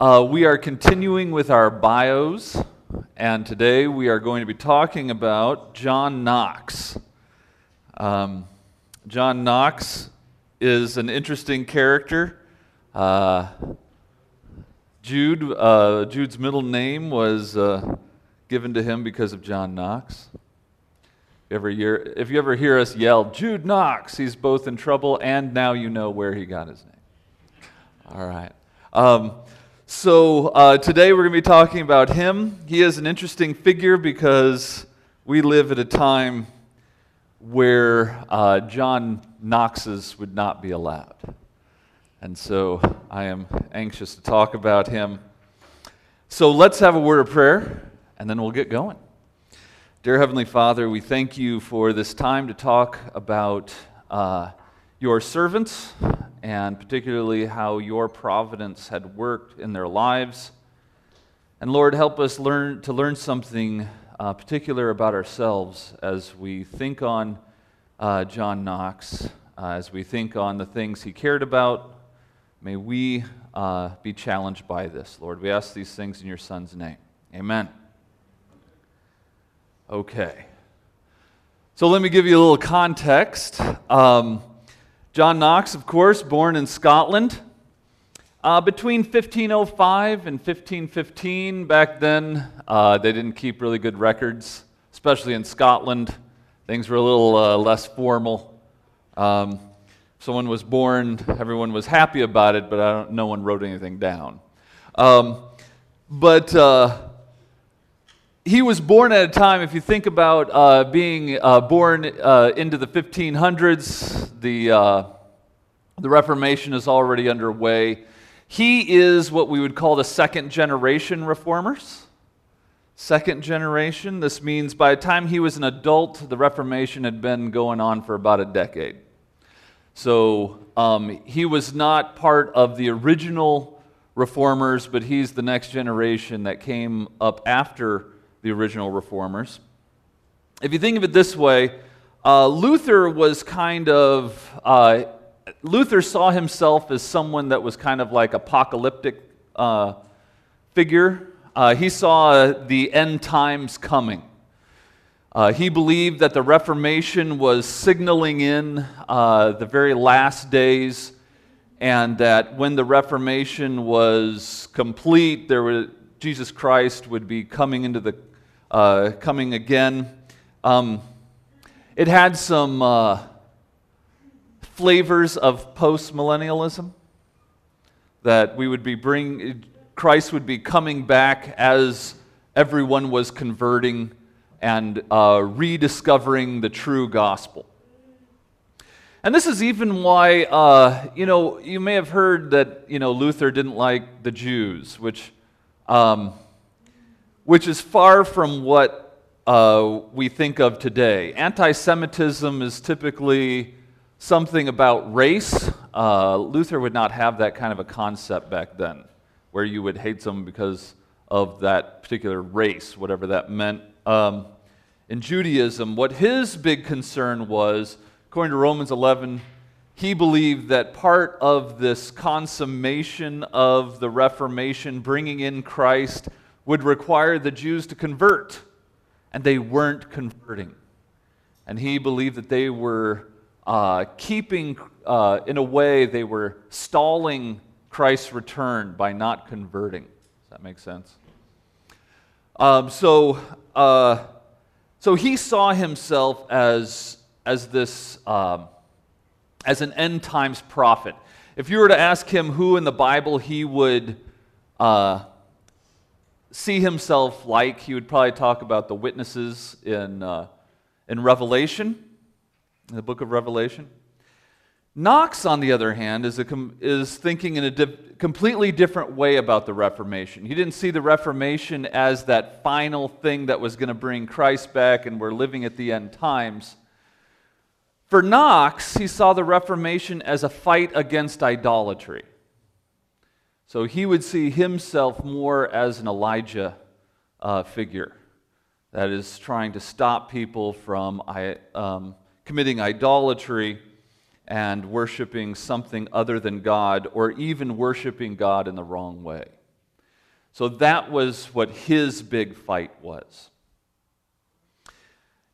We are continuing with our bios, and today we are going to be talking about John Knox. John Knox is an interesting character. Jude's middle name was given to him because of John Knox. If you ever hear us yell, "Jude Knox," he's both in trouble and now you know where he got his name. All right. So today we're going to be talking about him. He is an interesting figure because we live at a time where John Knoxes would not be allowed. And so I am anxious to talk about him. So let's have a word of prayer and then we'll get going. Dear Heavenly Father, we thank you for this time to talk about your servants, and particularly how your providence had worked in their lives. And Lord, help us learn something particular about ourselves as we think on John Knox, as we think on the things he cared about. May we be challenged by this, Lord. We ask these things in your Son's name. Amen. Okay, so let me give you a little context. John Knox, of course, born in Scotland. Between 1505 and 1515, back then, they didn't keep really good records, especially in Scotland. Things were a little less formal. Someone was born, everyone was happy about it, but no one wrote anything down. He was born at a time, if you think about being born into the 1500s, the Reformation is already underway. He is what we would call the second generation reformers. Second generation, this means by the time he was an adult, the Reformation had been going on for about a decade. So he was not part of the original reformers, but he's the next generation that came up after the original reformers. If you think of it this way, Luther was kind of, Luther saw himself as someone that was kind of like apocalyptic figure. He saw the end times coming. He believed that the Reformation was signaling in the very last days, and that when the Reformation was complete, Jesus Christ would be coming into the coming again. It had some flavors of post-millennialism, that we would be Christ would be coming back as everyone was converting and rediscovering the true gospel. And this is even why you may have heard that Luther didn't like the Jews, which is far from what we think of today. Anti-Semitism is typically something about race. Luther would not have that kind of a concept back then, where you would hate someone because of that particular race, whatever that meant. In Judaism, what his big concern was, according to Romans 11, he believed that part of this consummation of the Reformation, bringing in Christ, would require the Jews to convert, and they weren't converting. And he believed that they were keeping, in a way, they were stalling Christ's return by not converting. Does that make sense? So he saw himself as this... as an end times prophet. If you were to ask him who in the Bible he would see himself like, he would probably talk about the witnesses in Revelation, in the book of Revelation. Knox, on the other hand, is thinking in a completely different way about the Reformation. He didn't see the Reformation as that final thing that was going to bring Christ back and we're living at the end times. For Knox, he saw the Reformation as a fight against idolatry. So he would see himself more as an Elijah figure that is trying to stop people from committing idolatry and worshiping something other than God, or even worshiping God in the wrong way. So that was what his big fight was.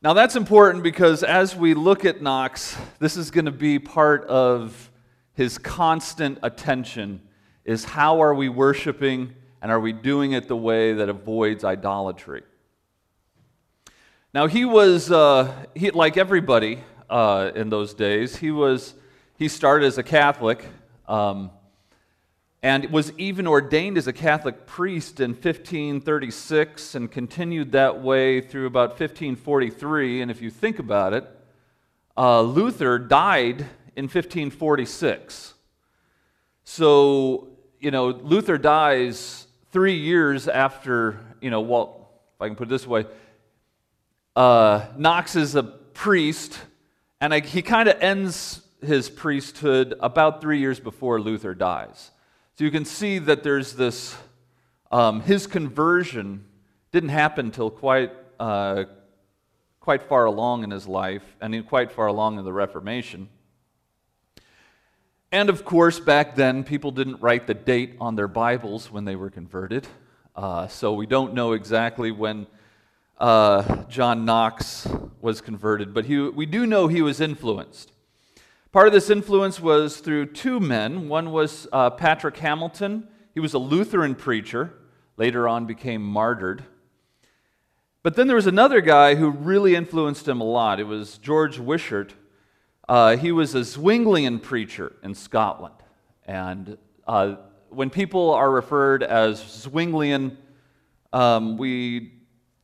Now that's important because as we look at Knox, this is going to be part of his constant attention, is how are we worshiping and are we doing it the way that avoids idolatry? Now he was, like everybody in those days, he started as a Catholic and was even ordained as a Catholic priest in 1536 and continued that way through about 1543. And if you think about it, Luther died in 1546. So, you know, Luther dies 3 years after, you know, well, if I can put it this way, Knox is a priest, and he kind of ends his priesthood about 3 years before Luther dies. So you can see that there's this, his conversion didn't happen until quite far along in his life, and quite far along in the Reformation. And of course, back then, people didn't write the date on their Bibles when they were converted. So we don't know exactly when John Knox was converted, but we do know he was influenced. Part of this influence was through two men. One was Patrick Hamilton. He was a Lutheran preacher, later on became martyred. But then there was another guy who really influenced him a lot. It was George Wishart. He was a Zwinglian preacher in Scotland. And when people are referred as Zwinglian, it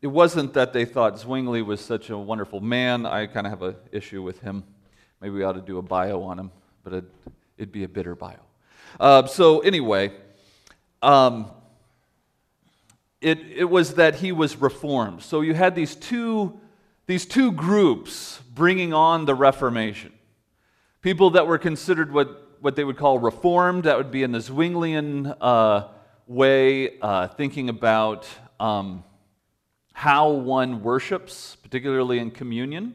wasn't that they thought Zwingli was such a wonderful man. I kind of have an issue with him. Maybe we ought to do a bio on him, but it'd be a bitter bio. So anyway, it was that he was reformed. So you had these two groups bringing on the Reformation. People that were considered what they would call reformed, that would be in the Zwinglian way, thinking about how one worships, particularly in communion.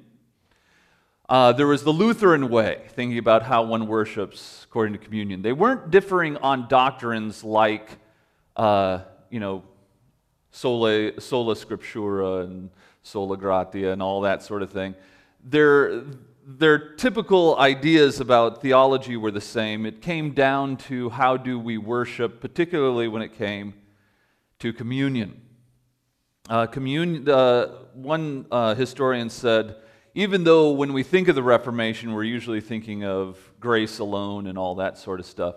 There was the Lutheran way, thinking about how one worships according to communion. They weren't differing on doctrines like, you know, sola scriptura and sola gratia and all that sort of thing. Their typical ideas about theology were the same. It came down to how do we worship, particularly when it came to communion. One historian said, even though when we think of the Reformation, we're usually thinking of grace alone and all that sort of stuff,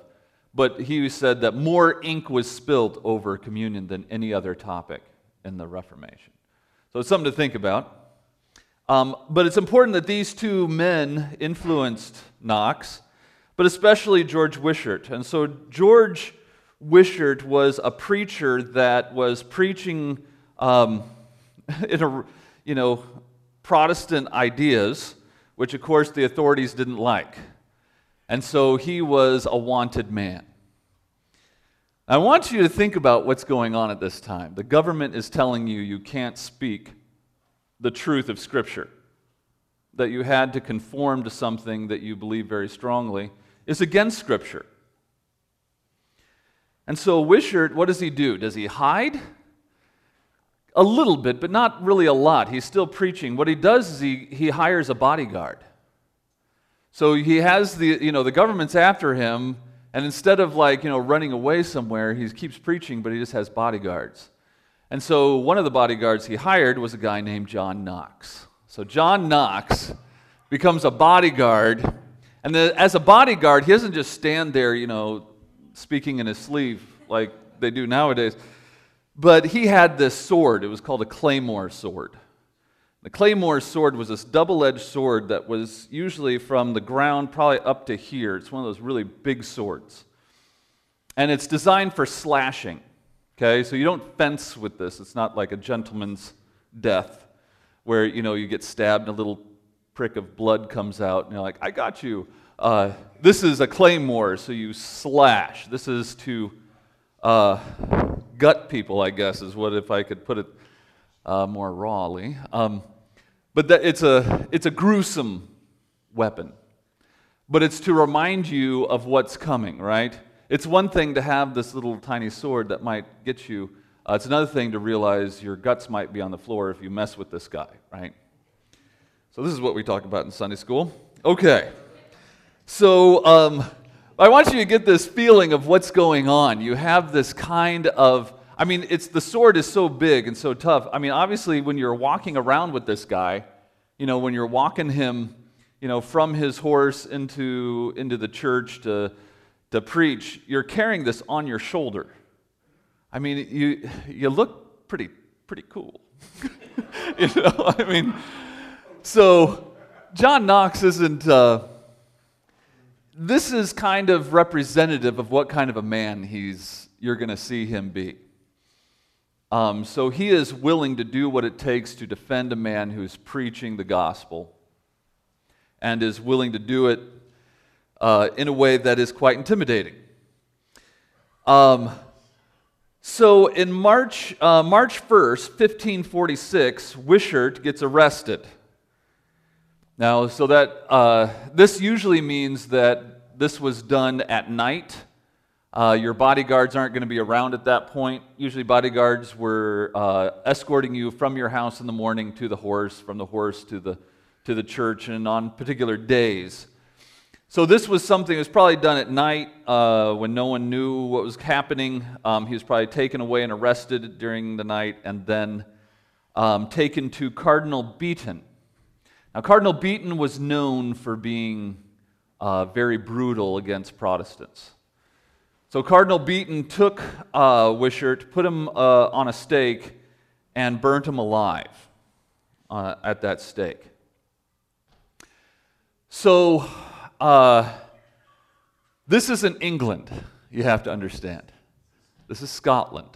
but he said that more ink was spilled over communion than any other topic in the Reformation. So it's something to think about. But it's important that these two men influenced Knox, but especially George Wishart. And so George Wishart was a preacher that was preaching in a, you know, Protestant ideas, which of course the authorities didn't like. And so he was a wanted man. I want you to think about what's going on at this time. The government is telling you you can't speak the truth of Scripture, that you had to conform to something that you believe very strongly is against Scripture. And so Wishart, what does he do? Does he hide? A little bit, but not really a lot. He's still preaching. What he does is he hires a bodyguard. So he has the government's after him, and instead of running away somewhere, he keeps preaching, but he just has bodyguards. And so one of the bodyguards he hired was a guy named John Knox. So John Knox becomes a bodyguard, and as a bodyguard, he doesn't just stand there, speaking in his sleeve like they do nowadays. But he had this sword. It was called a claymore sword. The claymore sword was this double-edged sword that was usually from the ground probably up to here. It's one of those really big swords. And it's designed for slashing, okay? So you don't fence with this. It's not like a gentleman's death where, you get stabbed and a little prick of blood comes out and you're like, I got you. This is a claymore, so you slash. This is to... gut people, I guess, is what if I could put it more rawly. But it's a gruesome weapon. But it's to remind you of what's coming, right? It's one thing to have this little tiny sword that might get you. It's another thing to realize your guts might be on the floor if you mess with this guy, right? So this is what we talk about in Sunday school. Okay. So I want you to get this feeling of what's going on. You have this kind of, I mean, it's the sword is so big and so tough. I mean, obviously, when you're walking around with this guy, you know, when you're walking him, you know, from his horse into the church to preach, you're carrying this on your shoulder. I mean, you look pretty cool. You know, I mean, so John Knox isn't. This is kind of representative of what kind of a man you're going to see him be. So he is willing to do what it takes to defend a man who is preaching the gospel and is willing to do it in a way that is quite intimidating. So in March 1st, 1546, Wishart gets arrested. Now, so that this usually means that this was done at night. Your bodyguards aren't going to be around at that point. Usually bodyguards were escorting you from your house in the morning to the horse, from the horse to the church, and on particular days. So this was something that was probably done at night when no one knew what was happening. He was probably taken away and arrested during the night and then taken to Cardinal Beaton. Now, Cardinal Beaton was known for being very brutal against Protestants. So Cardinal Beaton took Wishart, put him on a stake, and burnt him alive at that stake. So this isn't England, you have to understand. This is Scotland.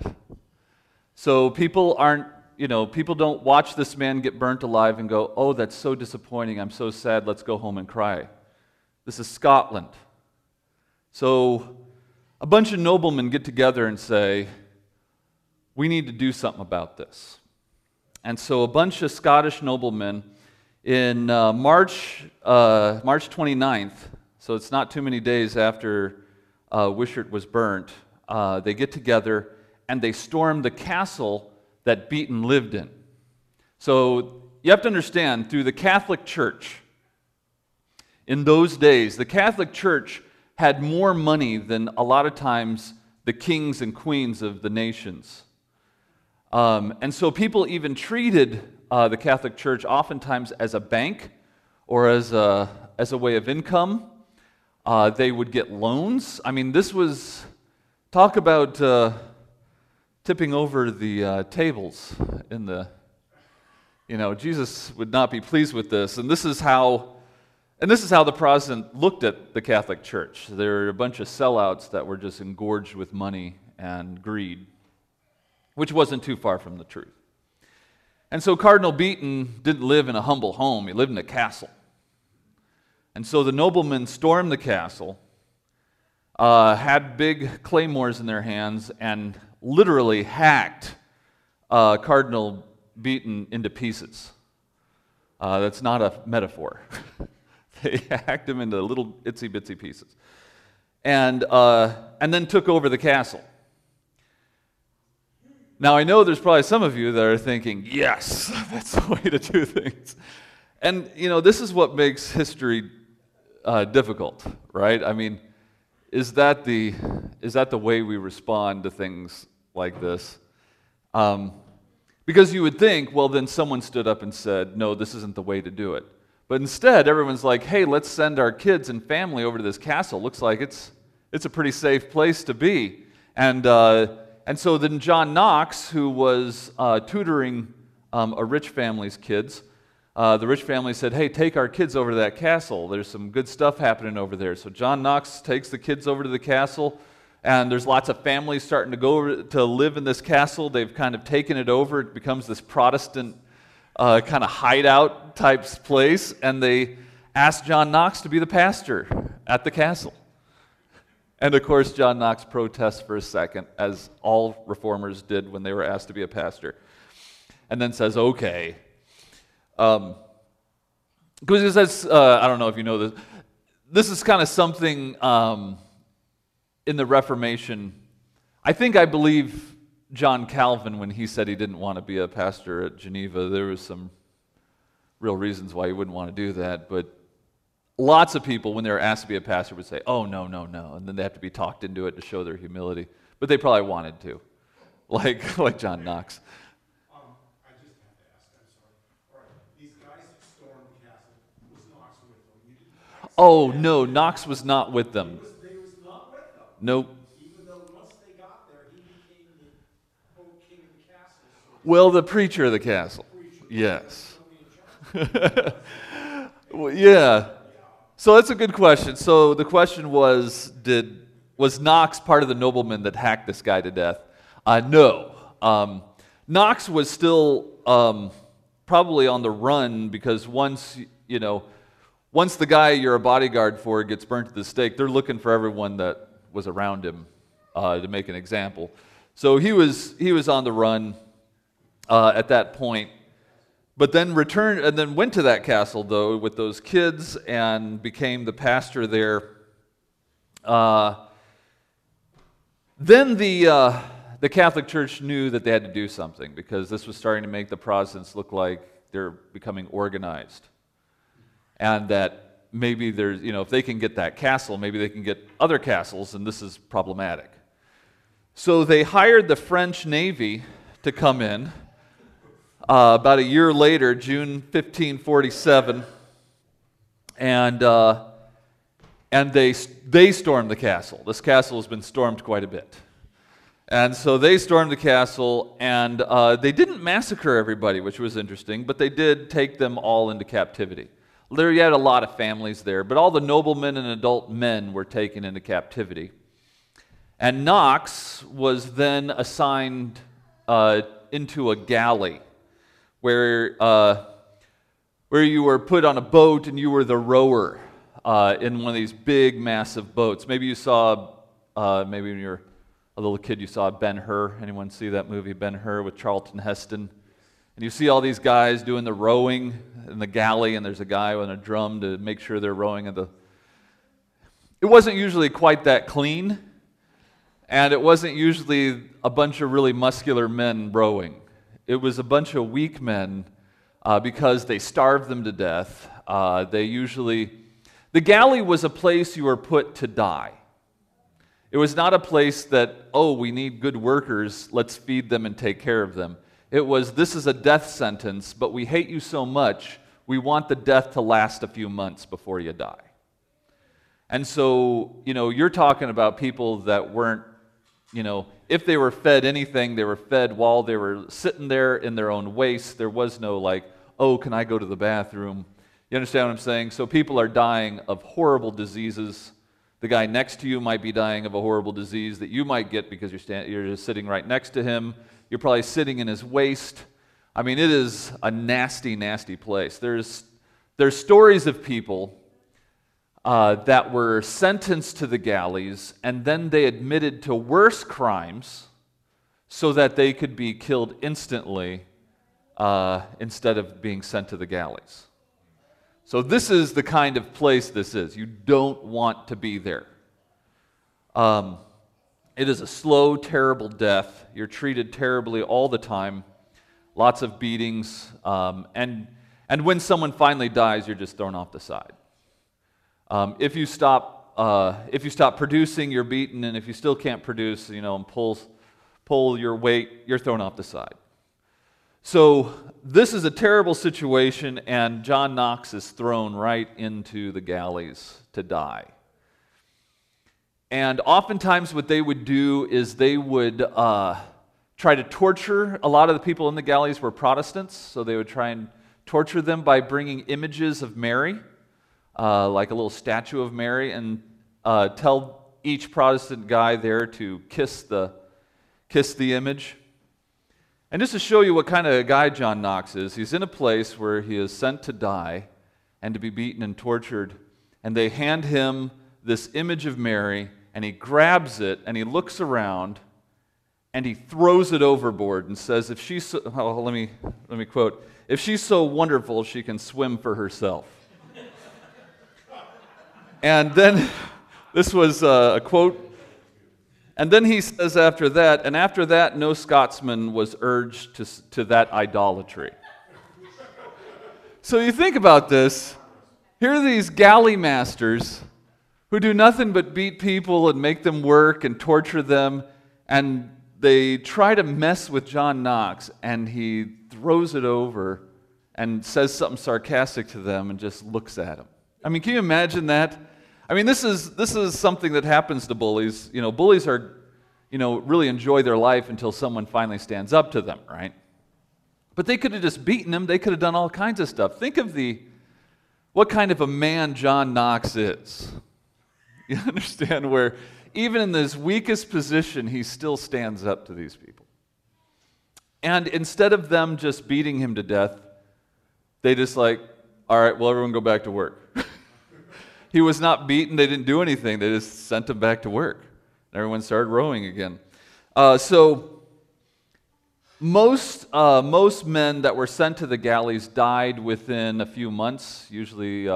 So people aren't, you know, people don't watch this man get burnt alive and go, oh, that's so disappointing, I'm so sad, let's go home and cry. This is Scotland. So a bunch of noblemen get together and say, we need to do something about this. And so a bunch of Scottish noblemen in March 29th, so it's not too many days after Wishart was burnt, they get together and they storm the castle that Beaton lived in. So you have to understand, through the Catholic Church, in those days, the Catholic Church had more money than a lot of times the kings and queens of the nations. And so people even treated the Catholic Church oftentimes as a bank or as a way of income. They would get loans. I mean, this was, talk about tipping over the tables in the, you know, Jesus would not be pleased with this. And this is how the Protestant looked at the Catholic Church. There were a bunch of sellouts that were just engorged with money and greed, which wasn't too far from the truth. And so Cardinal Beaton didn't live in a humble home. He lived in a castle. And so the noblemen stormed the castle, had big claymores in their hands, and literally hacked Cardinal Beaton into pieces. That's not a metaphor. They hacked him into little itsy-bitsy pieces. And then took over the castle. Now, I know there's probably some of you that are thinking, yes, that's the way to do things. And, you know, this is what makes history difficult, right? I mean, is that the way we respond to things like this? Because you would think, well, then someone stood up and said, no, this isn't the way to do it. But instead, everyone's like, hey, let's send our kids and family over to this castle. Looks like it's a pretty safe place to be. And so then John Knox, who was tutoring a rich family's kids, the rich family said, hey, take our kids over to that castle. There's some good stuff happening over there. So John Knox takes the kids over to the castle, and there's lots of families starting to go over to live in this castle. They've kind of taken it over. It becomes this Protestant kind of hideout type place, and they ask John Knox to be the pastor at the castle. And, of course, John Knox protests for a second, as all reformers did when they were asked to be a pastor, and then says, okay. Because I don't know if you know this is kind of something in the Reformation, I believe John Calvin when he said he didn't want to be a pastor at Geneva. There was some real reasons why he wouldn't want to do that, but lots of people, when they were asked to be a pastor, would say, oh, no, no, no, and then they have to be talked into it to show their humility. But they probably wanted to, like John Knox. I just have to ask, I'm sorry. All right, these guys who stormed the castle, was Knox with them? You didn't oh, no, Knox was not with them. He was not with them. Nope. Even though once they got there, he became the whole king of the castle. So well, the preacher of the castle. Preacher. Yes. Well, yeah. So that's a good question. So the question was, was Knox part of the nobleman that hacked this guy to death? No. Knox was still probably on the run, because once the guy you're a bodyguard for gets burnt at the stake, they're looking for everyone that was around him to make an example. So he was on the run at that point. But then returned and then went to that castle, though, with those kids and became the pastor there. Then the Catholic Church knew that they had to do something, because this was starting to make the Protestants look like they're becoming organized. And that maybe there's, if they can get that castle, maybe they can get other castles, and this is problematic. So they hired the French Navy to come in. About a year later, June 1547, and they stormed the castle. This castle has been stormed quite a bit. And so they stormed the castle, and they didn't massacre everybody, which was interesting, but they did take them all into captivity. There you had a lot of families there, but all the noblemen and adult men were taken into captivity. And Knox was then assigned into a galley, where you were put on a boat and you were the rower in one of these big, massive boats. Maybe you saw, maybe when you were a little kid, you saw Ben-Hur. Anyone see that movie, Ben-Hur, with Charlton Heston? And you see all these guys doing the rowing in the galley, and there's a guy with a drum to make sure they're rowing. It wasn't usually quite that clean, and it wasn't usually a bunch of really muscular men rowing. It was a bunch of weak men because they starved them to death. The galley was a place you were put to die. It was not a place that, oh, we need good workers, let's feed them and take care of them. It was, this is a death sentence, but we hate you so much, we want the death to last a few months before you die. And so, you're talking about people that weren't, if they were fed anything, they were fed while they were sitting there in their own waste. There was no oh, can I go to the bathroom? You understand what I'm saying? So people are dying of horrible diseases. The guy next to you might be dying of a horrible disease that you might get because you're just sitting right next to him. You're probably sitting in his waste. I mean, it is a nasty, nasty place. There's stories of people that were sentenced to the galleys, and then they admitted to worse crimes so that they could be killed instantly instead of being sent to the galleys. So this is the kind of place this is. You don't want to be there. It is a slow, terrible death. You're treated terribly all the time. Lots of beatings. And when someone finally dies, you're just thrown off the side. If you stop producing, you're beaten, and if you still can't produce, and pull your weight, you're thrown off the side. So this is a terrible situation, and John Knox is thrown right into the galleys to die. And oftentimes what they would do is they would try to torture. A lot of the people in the galleys were Protestants, so they would try and torture them by bringing images of Mary. Like a little statue of Mary, and tell each Protestant guy there to kiss the image. And just to show you what kind of a guy John Knox is, he's in a place where he is sent to die and to be beaten and tortured, and they hand him this image of Mary, and he grabs it, and he looks around, and he throws it overboard and says, "If she's so, let me quote, if she's so wonderful, she can swim for herself." And then, this was a quote And then he says after that, and after that no Scotsman was urged to that idolatry. So you think about this, here are these galley masters who do nothing but beat people and make them work and torture them, and they try to mess with John Knox, and he throws it over and says something sarcastic to them and just looks at them. I mean, can you imagine that? I mean, this is something that happens to bullies. You know, bullies are, you know, really enjoy their life until someone finally stands up to them, right? But they could have just beaten him. They could have done all kinds of stuff. Think of what kind of a man John Knox is. You understand where even in his weakest position, he still stands up to these people. And instead of them just beating him to death, they just like, all right, well, everyone go back to work. He was not beaten. They didn't do anything. They just sent him back to work. And everyone started rowing again. So most men that were sent to the galleys died within a few months, usually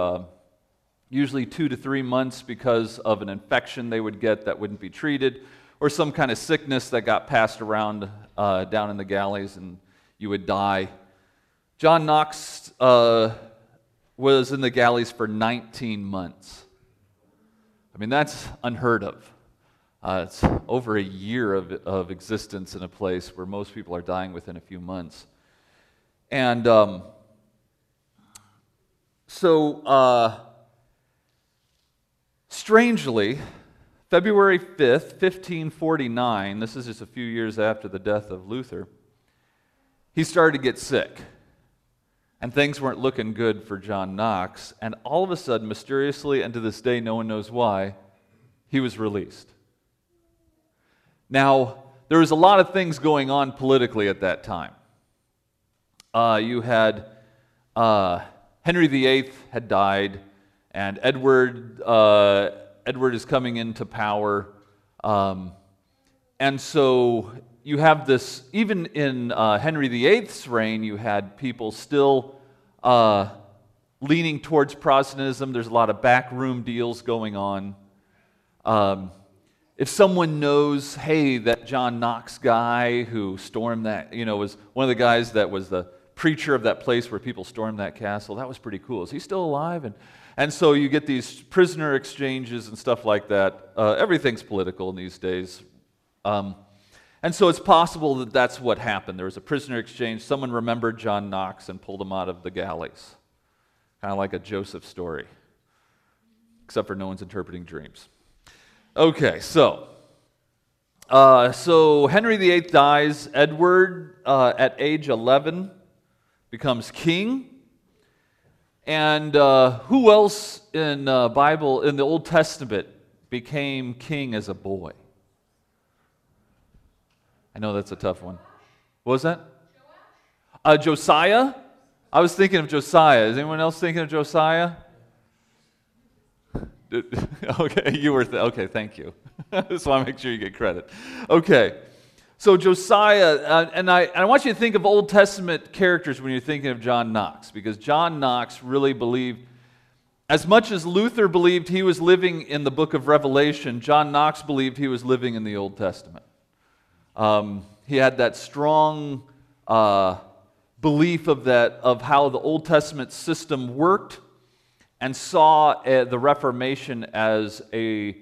2 to 3 months, because of an infection they would get that wouldn't be treated, or some kind of sickness that got passed around down in the galleys, and you would die. John Knox was in the galleys for 19 months. I mean, that's unheard of. It's over a year of existence in a place where most people are dying within a few months. And strangely, February 5th, 1549, this is just a few years after the death of Luther, he started to get sick. And things weren't looking good for John Knox. And all of a sudden, mysteriously, and to this day, no one knows why, he was released. Now, there was a lot of things going on politically at that time. You had Henry VIII had died, and Edward is coming into power. And so you have this, even in Henry VIII's reign, you had people still leaning towards Protestantism. There's a lot of backroom deals going on. If someone knows, hey, that John Knox guy who stormed that, you know, was one of the guys that was the preacher of that place where people stormed that castle, that was pretty cool. Is he still alive? And so you get these prisoner exchanges and stuff like that. Everything's political in these days. And so it's possible that that's what happened. There was a prisoner exchange. Someone remembered John Knox and pulled him out of the galleys. Kind of like a Joseph story. Except for no one's interpreting dreams. Okay, so. So Henry VIII dies. Edward, at age 11, becomes king. And who else in Bible, in the Old Testament, became king as a boy? I know that's a tough one. What was that? Josiah? I was thinking of Josiah. Is anyone else thinking of Josiah? Okay, you were. Okay, thank you. Just want to make sure you get credit. Okay, so Josiah, and I want you to think of Old Testament characters when you're thinking of John Knox, because John Knox really believed, as much as Luther believed he was living in the book of Revelation, John Knox believed he was living in the Old Testament. He had that strong belief of how the Old Testament system worked, and saw the Reformation as a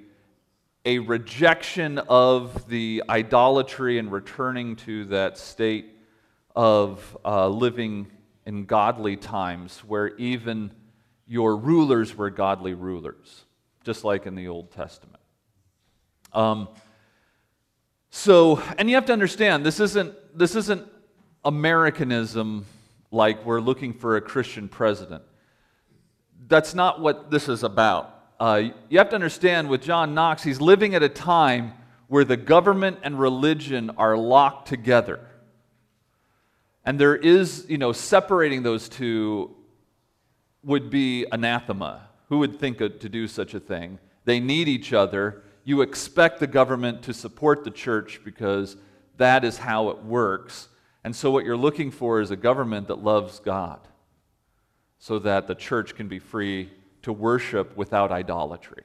rejection of the idolatry and returning to that state of living in godly times, where even your rulers were godly rulers, just like in the Old Testament. So, and you have to understand, this isn't Americanism, like we're looking for a Christian president. That's not what this is about. You have to understand, with John Knox, he's living at a time where the government and religion are locked together. And there is, you know, separating those two would be anathema. Who would think to do such a thing? They need each other. You expect the government to support the church because that is how it works. And so what you're looking for is a government that loves God so that the church can be free to worship without idolatry.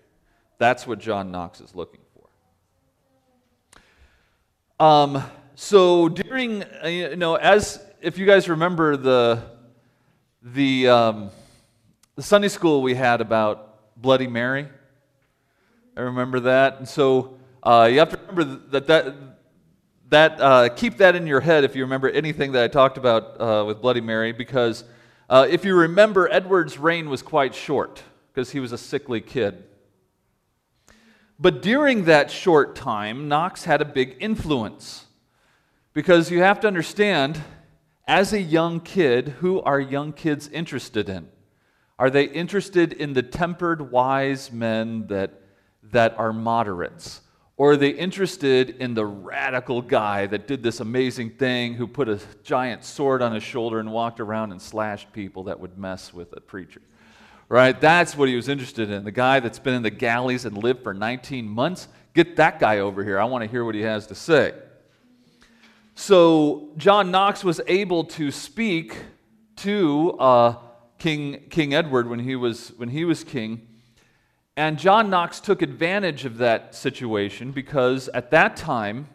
That's what John Knox is looking for. So during, as if you guys remember the Sunday school we had about Bloody Mary, I remember that. And so you have to remember that keep that in your head if you remember anything that I talked about with Bloody Mary, because if you remember, Edward's reign was quite short because he was a sickly kid. But during that short time, Knox had a big influence, because you have to understand, as a young kid, who are young kids interested in? Are they interested in the tempered, wise men that are moderates? Or are they interested in the radical guy that did this amazing thing, who put a giant sword on his shoulder and walked around and slashed people that would mess with a preacher? Right? That's what he was interested in. The guy that's been in the galleys and lived for 19 months. Get that guy over here. I want to hear what he has to say. So John Knox was able to speak to King Edward when he was king. And John Knox took advantage of that situation, because at that time,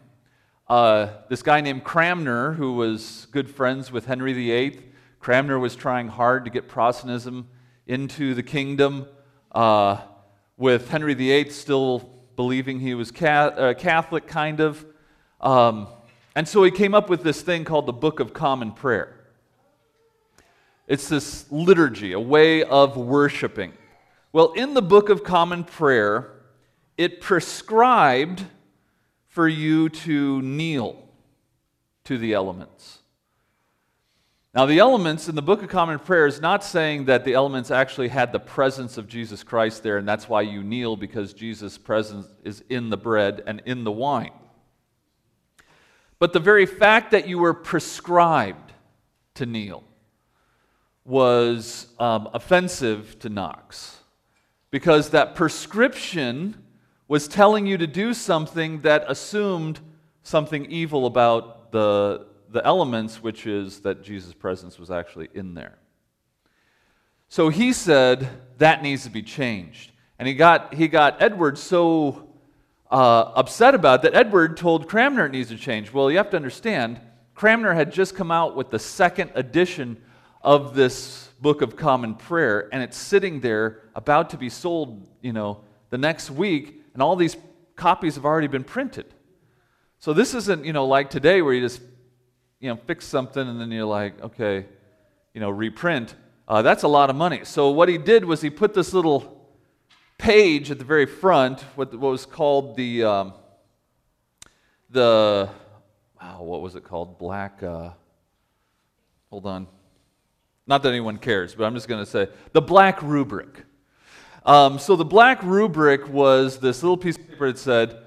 this guy named Cranmer, who was good friends with Henry VIII, Cranmer was trying hard to get Protestantism into the kingdom, with Henry VIII still believing he was Catholic, kind of. And so he came up with this thing called the Book of Common Prayer. It's this liturgy, a way of worshiping. Well, in the Book of Common Prayer, it prescribed for you to kneel to the elements. Now, the elements in the Book of Common Prayer is not saying that the elements actually had the presence of Jesus Christ there, and that's why you kneel, because Jesus' presence is in the bread and in the wine. But the very fact that you were prescribed to kneel was offensive to Knox, because that prescription was telling you to do something that assumed something evil about the elements, which is that Jesus' presence was actually in there. So he said, that needs to be changed. And he got Edward so upset about it that Edward told Cranmer it needs to change. Well, you have to understand, Cranmer had just come out with the second edition of this Book of Common Prayer, and it's sitting there about to be sold, the next week, and all these copies have already been printed. So this isn't, like today where you just, fix something and then you're like, okay, reprint. That's a lot of money. So what he did was he put this little page at the very front, what was called what was it called? Black, hold on. Not that anyone cares, but I'm just going to say, the black rubric. So the black rubric was this little piece of paper that said,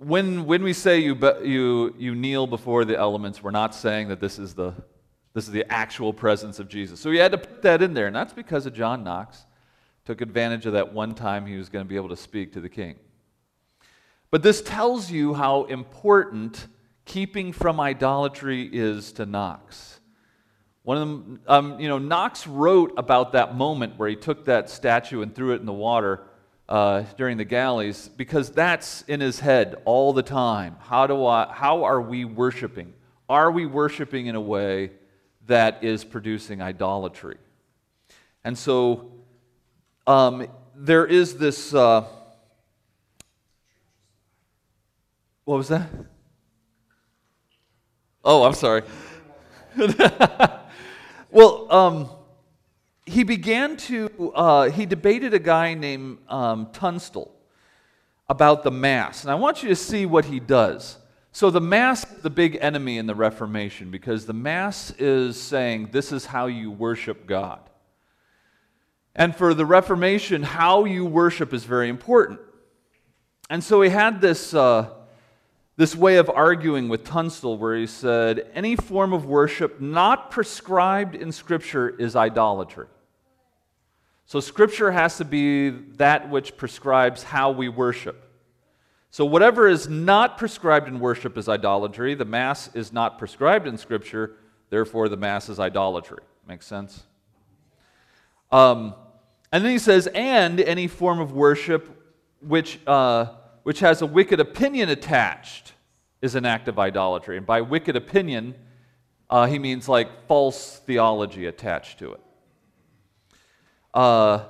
when we say you kneel before the elements, we're not saying that this is the actual presence of Jesus. So you had to put that in there, and that's because of John Knox took advantage of that one time he was going to be able to speak to the king. But this tells you how important keeping from idolatry is to Knox. One of them, Knox wrote about that moment where he took that statue and threw it in the water during the galleys, because that's in his head all the time. How are we worshiping? Are we worshiping in a way that is producing idolatry? And so there is this. What was that? Oh, I'm sorry. Well, he began to, he debated a guy named Tunstall about the Mass. And I want you to see what he does. So the Mass is the big enemy in the Reformation, because the Mass is saying this is how you worship God. And for the Reformation, how you worship is very important. And so he had this this way of arguing with Tunstall, where he said, any form of worship not prescribed in Scripture is idolatry. So Scripture has to be that which prescribes how we worship. So whatever is not prescribed in worship is idolatry. The Mass is not prescribed in Scripture, therefore the Mass is idolatry. Makes sense? And then he says, and any form of worship which has a wicked opinion attached is an act of idolatry. And by wicked opinion, he means like false theology attached to it. A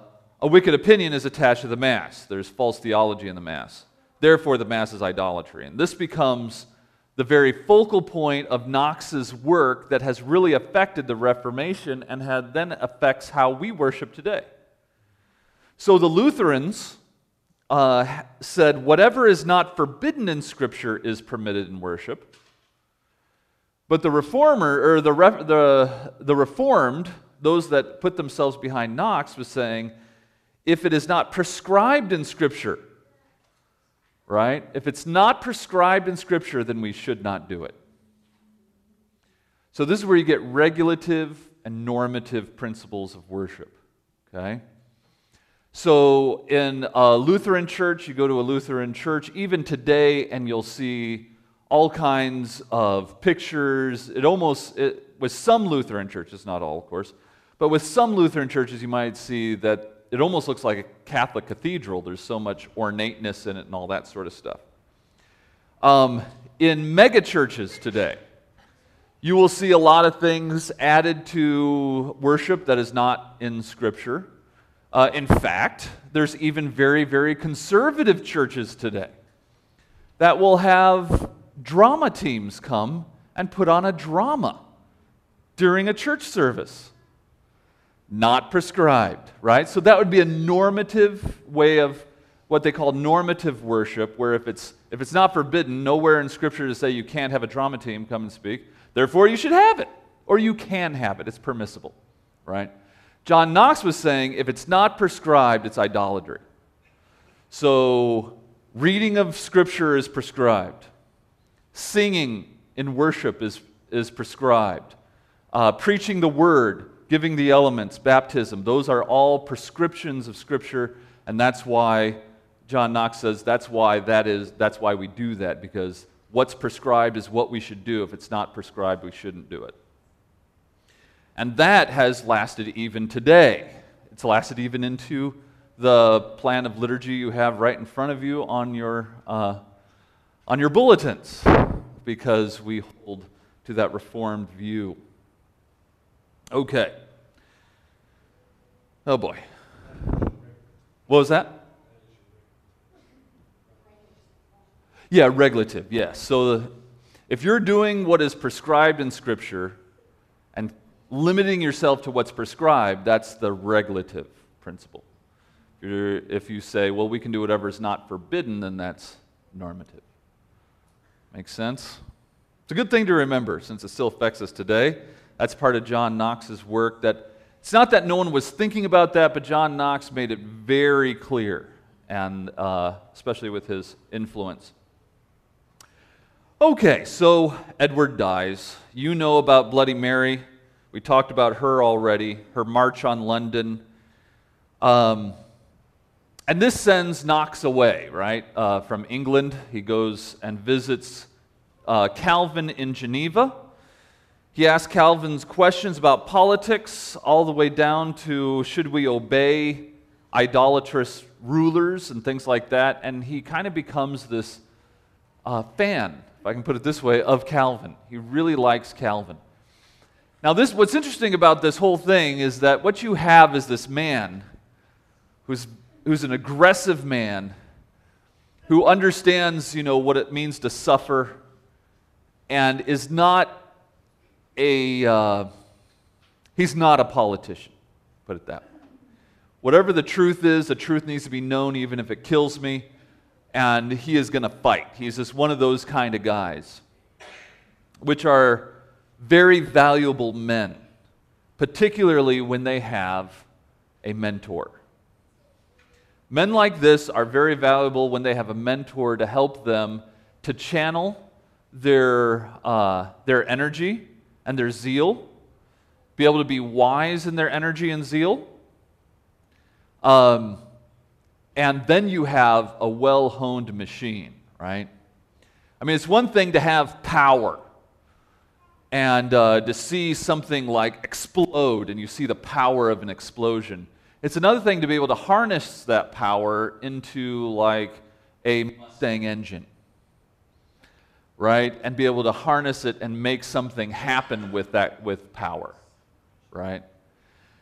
wicked opinion is attached to the Mass. There's false theology in the Mass. Therefore, the Mass is idolatry. And this becomes the very focal point of Knox's work that has really affected the Reformation and then affects how we worship today. So the Lutherans said, whatever is not forbidden in Scripture is permitted in worship. But the Reformed, those that put themselves behind Knox, was saying, if it is not prescribed in Scripture, right? If it's not prescribed in Scripture, then we should not do it. So this is where you get regulative and normative principles of worship, okay? So in a Lutheran church, you go to a Lutheran church, even today, and you'll see all kinds of pictures. With some Lutheran churches, not all, of course, but with some Lutheran churches, you might see that it almost looks like a Catholic cathedral. There's so much ornateness in it and all that sort of stuff. In mega churches today, you will see a lot of things added to worship that is not in Scripture. In fact, there's even very, very conservative churches today that will have drama teams come and put on a drama during a church service. Not prescribed, right? So that would be a normative way of what they call normative worship, where if it's not forbidden, nowhere in Scripture to say you can't have a drama team come and speak, therefore you should have it, or you can have it, it's permissible, right? John Knox was saying if it's not prescribed, it's idolatry. So reading of Scripture is prescribed. Singing in worship is prescribed. Preaching the Word, giving the elements, baptism, those are all prescriptions of Scripture, and that's why John Knox says that's why we do that, because what's prescribed is what we should do. If it's not prescribed, we shouldn't do it. And that has lasted even today. It's lasted even into the plan of liturgy you have right in front of you on your bulletins, because we hold to that Reformed view. Okay. Oh boy. What was that? Yeah, regulative, yes. Yeah. So if you're doing what is prescribed in Scripture and limiting yourself to what's prescribed, that's the regulative principle. If you say, well, we can do whatever is not forbidden, then that's normative. Makes sense? It's a good thing to remember since it still affects us today. That's part of John Knox's work. That it's not that no one was thinking about that, but John Knox made it very clear, and especially with his influence. Okay, so Edward dies. You know about Bloody Mary. We talked about her already, her march on London. And this sends Knox away, right, from England. He goes and visits Calvin in Geneva. He asked Calvin's questions about politics, all the way down to should we obey idolatrous rulers and things like that, and he kind of becomes this fan, if I can put it this way, of Calvin. He really likes Calvin. Now what's interesting about this whole thing is that what you have is this man who's an aggressive man who understands, you know, what it means to suffer and is not he's not a politician, put it that way. Whatever the truth is, the truth needs to be known even if it kills me, and he is going to fight. He's just one of those kind of guys, which are very valuable men, particularly when they have a mentor. Men like this are very valuable when they have a mentor to help them to channel their energy and their zeal, be able to be wise in their energy and zeal. And then you have a well-honed machine, right? I mean, it's one thing to have power and to see something like explode, and you see the power of an explosion. It's another thing to be able to harness that power into like a Mustang engine. right? And be able to harness it and make something happen with that, with power, right?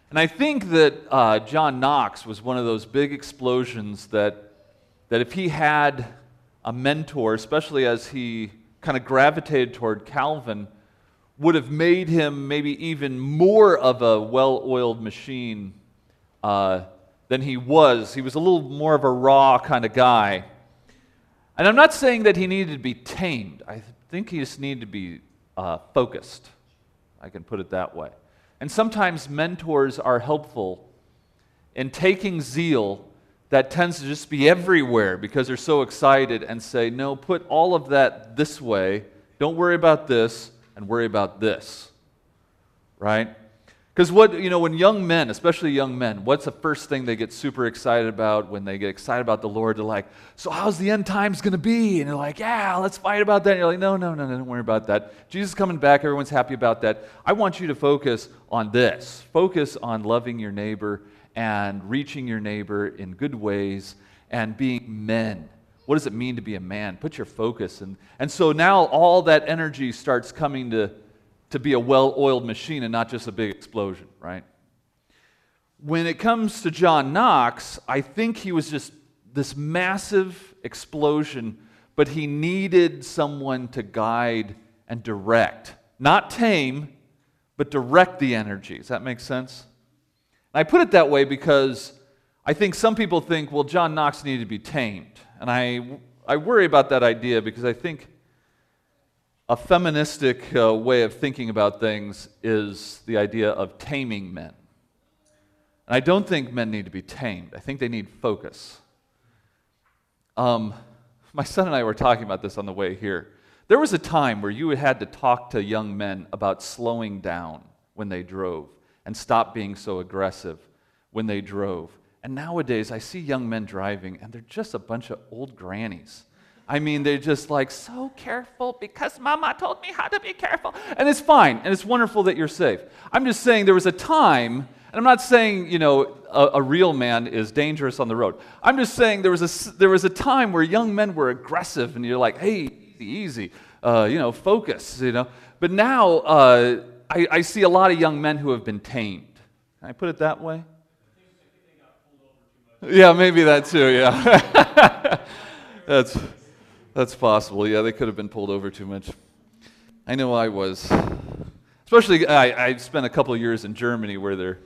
And I think that John Knox was one of those big explosions that if he had a mentor, especially as he kind of gravitated toward Calvin, would have made him maybe even more of a well-oiled machine than he was. He was a little more of a raw kind of guy. And I'm not saying that he needed to be tamed. I think he just needed to be focused. I can put it that way. And sometimes mentors are helpful in taking zeal that tends to just be everywhere because they're so excited and say, no, put all of that this way. Don't worry about this and worry about this, right? Because when young men, especially young men, what's the first thing they get super excited about when they get excited about the Lord? They're like, so how's the end times going to be? And they're like, yeah, let's fight about that. And you're like, no, don't worry about that. Jesus is coming back. Everyone's happy about that. I want you to focus on this. Focus on loving your neighbor and reaching your neighbor in good ways and being men. What does it mean to be a man? Put your focus in. And so now all that energy starts coming to be a well-oiled machine and not just a big explosion, right? When it comes to John Knox, I think he was just this massive explosion, but he needed someone to guide and direct. Not tame, but direct the energy. Does that make sense? I put it that way because I think some people think, well, John Knox needed to be tamed. And I worry about that idea because I think a feministic way of thinking about things is the idea of taming men. And I don't think men need to be tamed. I think they need focus. My son and I were talking about this on the way here. There was a time where you had to talk to young men about slowing down when they drove, and stop being so aggressive when they drove. And nowadays, I see young men driving, and they're just a bunch of old grannies. I mean, they're just like, so careful, because Mama told me how to be careful. And it's fine, and it's wonderful that you're safe. I'm just saying there was a time, and I'm not saying, a real man is dangerous on the road. I'm just saying there was a time where young men were aggressive, and you're like, hey, easy, focus, But now, I see a lot of young men who have been tamed. Can I put it that way? Yeah, maybe that too, yeah. That's possible. Yeah, they could have been pulled over too much. I know I was. Especially, I spent a couple of years in Germany where there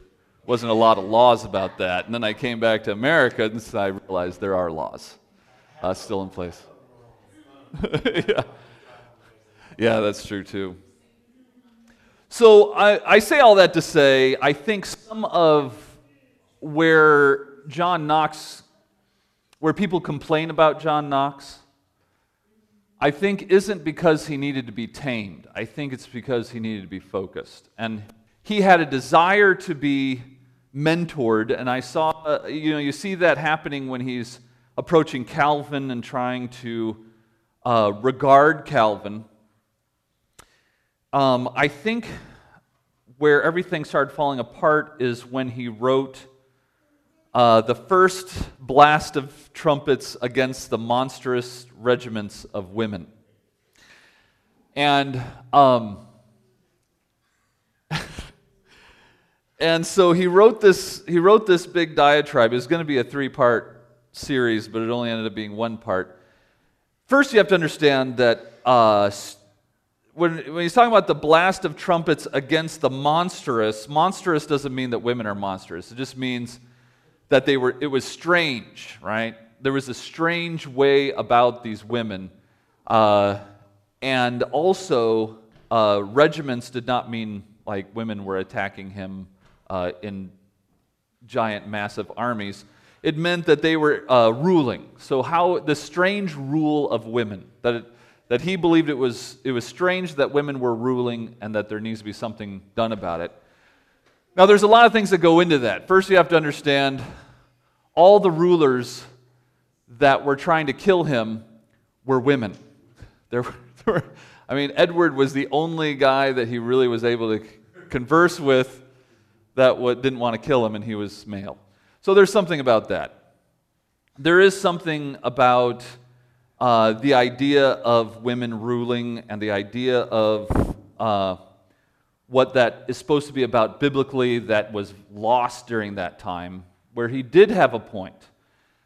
wasn't a lot of laws about that. And then I came back to America and I realized there are laws still in place. Yeah, that's true too. So I say all that to say, I think some of where John Knox, where people complain about John Knox, I think isn't because he needed to be tamed. I think it's because he needed to be focused. And he had a desire to be mentored, and I saw, you see that happening when he's approaching Calvin and trying to regard Calvin. I think where everything started falling apart is when he wrote the First Blast of Trumpets Against the Monstrous Regiments of Women. And and so he wrote this big diatribe. It was going to be a three-part series, but it only ended up being one part. First, you have to understand that when he's talking about the blast of trumpets against the monstrous, monstrous doesn't mean that women are monstrous. It just means that it was strange, right? There was a strange way about these women. And also, regiments did not mean like women were attacking him in giant, massive armies. It meant that they were ruling. So how the strange rule of women, that he believed it was strange that women were ruling and that there needs to be something done about it. Now, there's a lot of things that go into that. First, you have to understand all the rulers that were trying to kill him were women. Edward was the only guy that he really was able to converse with that didn't want to kill him, and he was male. So there's something about that. There is something about the idea of women ruling and the idea of what that is supposed to be about biblically that was lost during that time, where he did have a point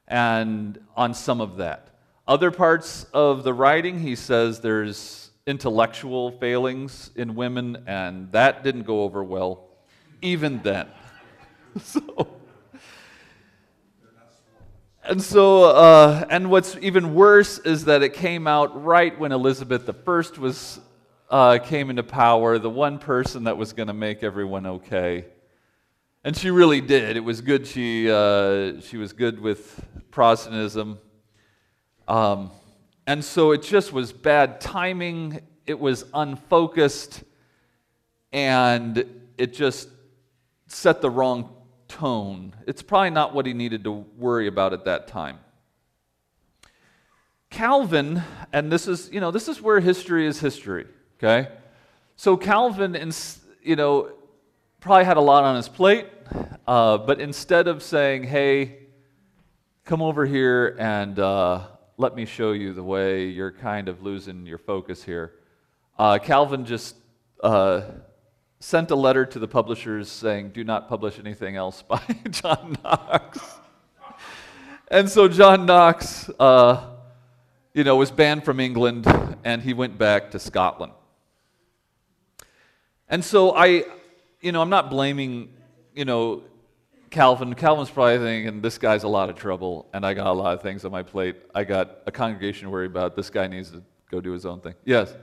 and on some of that. Other parts of the writing, he says there's intellectual failings in women, and that didn't go over well, even then. And what's even worse is that it came out right when Elizabeth the First was came into power, the one person that was going to make everyone okay, and she really did. It was good. She was good with Protestantism, and so it just was bad timing. It was unfocused, and it just set the wrong tone. It's probably not what he needed to worry about at that time. Calvin, and this is, you know, this is where history is history, okay? So Calvin, you know, probably had a lot on his plate, but instead of saying, hey, come over here and let me show you the way, you're kind of losing your focus here, Calvin just sent a letter to the publishers saying, do not publish anything else by John Knox. And so John Knox, you know, was banned from England, and he went back to Scotland. And so you know, I'm not blaming, you know, Calvin. Calvin's probably thinking, this guy's a lot of trouble, and I got a lot of things on my plate. I got a congregation to worry about. This guy needs to go do his own thing. Yes?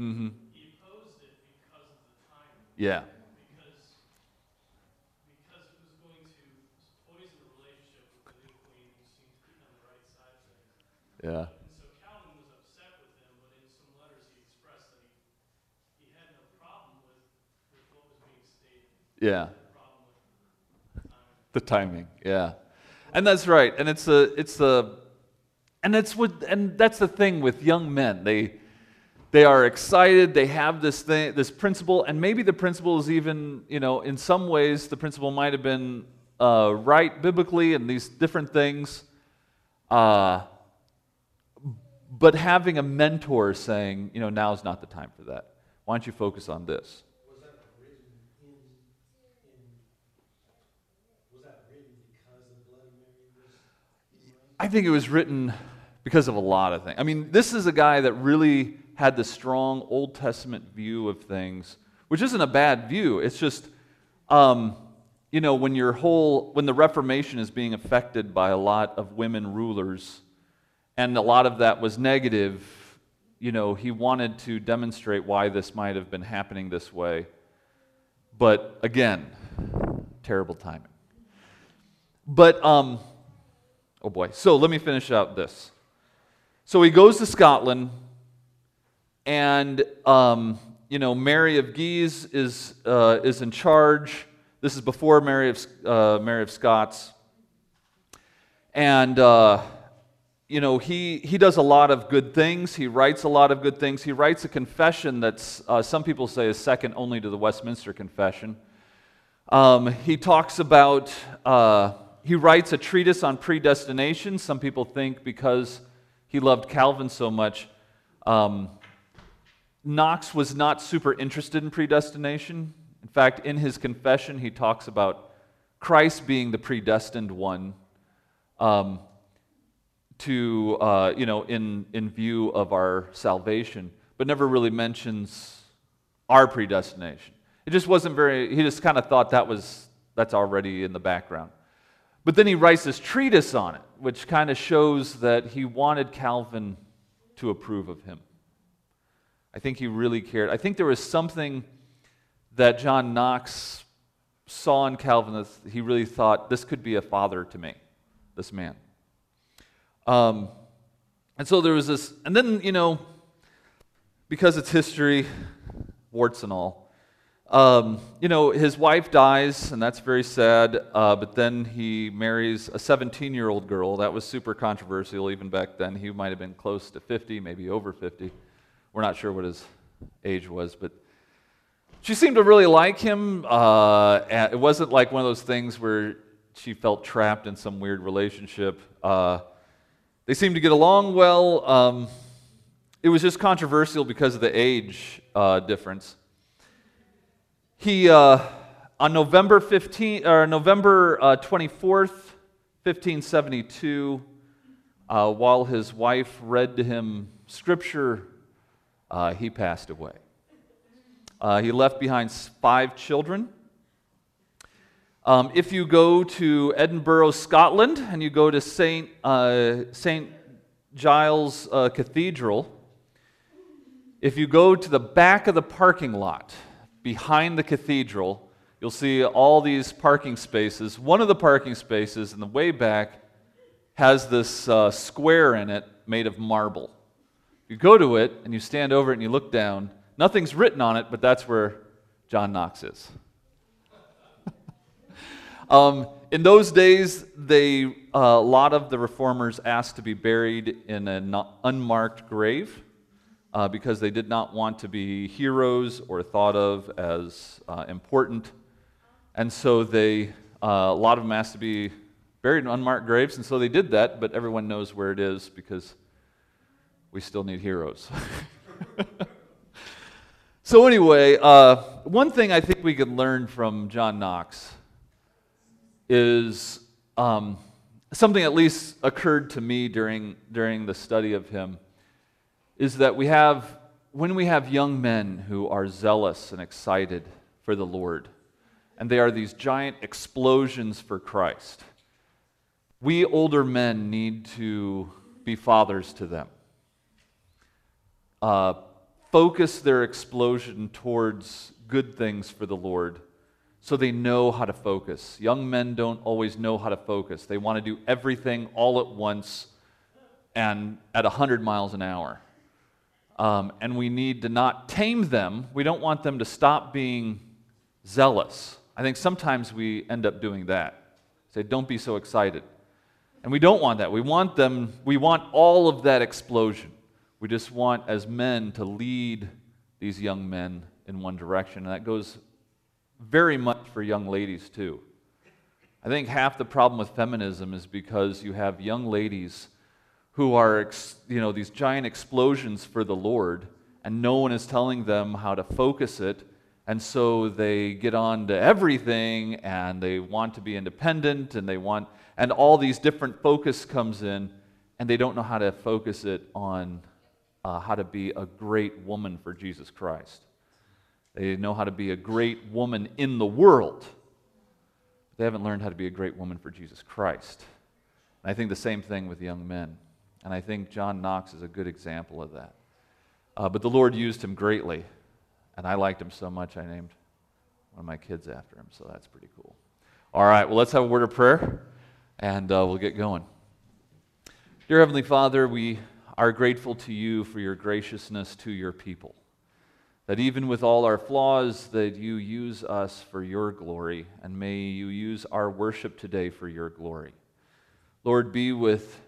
Mm-hmm. He opposed it because of the time. Yeah. Because it was going to poison the relationship with the new queen who seemed to be on the right side of things. Yeah. And so Calvin was upset with him, but in some letters he expressed that he had no problem with what was being stated. Yeah. The problem with the timing. Yeah. And that's right. And that's the thing with young men. They are excited, they have this thing, this principle, and maybe the principle is even, you know, in some ways the principle might have been right biblically and these different things, but having a mentor saying, you know, now's not the time for that. Why don't you focus on this? Was that written because of Bloody Mary? I think it was written because of a lot of things. I mean, this is a guy that really had the strong Old Testament view of things, which isn't a bad view. It's just, you know, when the Reformation is being affected by a lot of women rulers, and a lot of that was negative, you know, he wanted to demonstrate why this might have been happening this way. But again, terrible timing. But, oh boy, so let me finish out this. So he goes to Scotland, and, you know, Mary of Guise is in charge. This is before Mary of Scots. And, you know, he does a lot of good things. He writes a lot of good things. He writes a confession that's, some people say, is second only to the Westminster Confession. He talks about, he writes a treatise on predestination. Some people think because he loved Calvin so much, Knox was not super interested in predestination. In fact, in his confession, he talks about Christ being the predestined one to, you know, in view of our salvation, but never really mentions our predestination. It just wasn't very, he just kind of thought that's already in the background. But then he writes this treatise on it, which kind of shows that he wanted Calvin to approve of him. I think he really cared. I think there was something that John Knox saw in Calvin that he really thought, this could be a father to me, this man. And so there was this, and then, you know, because it's history, warts and all, you know, his wife dies, and that's very sad, but then he marries a 17-year-old girl. That was super controversial even back then. He might have been close to 50, maybe over 50. We're not sure what his age was, but She seemed to really like him. It wasn't like one of those things where she felt trapped in some weird relationship. They seemed to get along well. It was just controversial because of the age difference. He, on November 24th, 1572, while his wife read to him scripture, he passed away. He left behind 5 children. If you go to Edinburgh, Scotland, and you go to St. Giles Cathedral, if you go to the back of the parking lot behind the cathedral, you'll see all these parking spaces. One of the parking spaces in the way back has this square in it made of marble. You go to it and you stand over it and you look down. Nothing's written on it, but that's where John Knox is. In those days, a lot of the reformers asked to be buried in an unmarked grave. Because they did not want to be heroes or thought of as important. And so a lot of them asked to be buried in unmarked graves, and so they did that, but everyone knows where it is because we still need heroes. So anyway, one thing I think we could learn from John Knox is something at least occurred to me during the study of him, is that when we have young men who are zealous and excited for the Lord, and they are these giant explosions for Christ, we older men need to be fathers to them. Focus their explosion towards good things for the Lord so they know how to focus. Young men don't always know how to focus. They want to do everything all at once and at 100 miles an hour. And we need to not tame them. We don't want them to stop being zealous. I think sometimes we end up doing that. Say, don't be so excited. And we don't want that. We want all of that explosion. We just want, as men, to lead these young men in one direction. And that goes very much for young ladies, too. I think half the problem with feminism is because you have young ladies who are, these giant explosions for the Lord, and no one is telling them how to focus it, and so they get on to everything, and they want to be independent, and all these different focus comes in, and they don't know how to focus it on how to be a great woman for Jesus Christ. They know how to be a great woman in the world, but they haven't learned how to be a great woman for Jesus Christ. And I think the same thing with young men. And I think John Knox is a good example of that. But the Lord used him greatly, and I liked him so much I named one of my kids after him, so that's pretty cool. All right, well, let's have a word of prayer, and we'll get going. Dear Heavenly Father, we are grateful to you for your graciousness to your people, that even with all our flaws, that you use us for your glory, and may you use our worship today for your glory. Lord, be with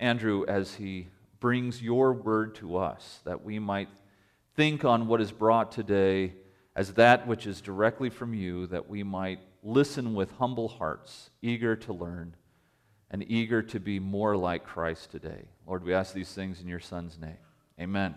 Andrew as he brings your word to us, that we might think on what is brought today as that which is directly from you, that we might listen with humble hearts, eager to learn and eager to be more like Christ today. Lord, we ask these things in your Son's name. Amen.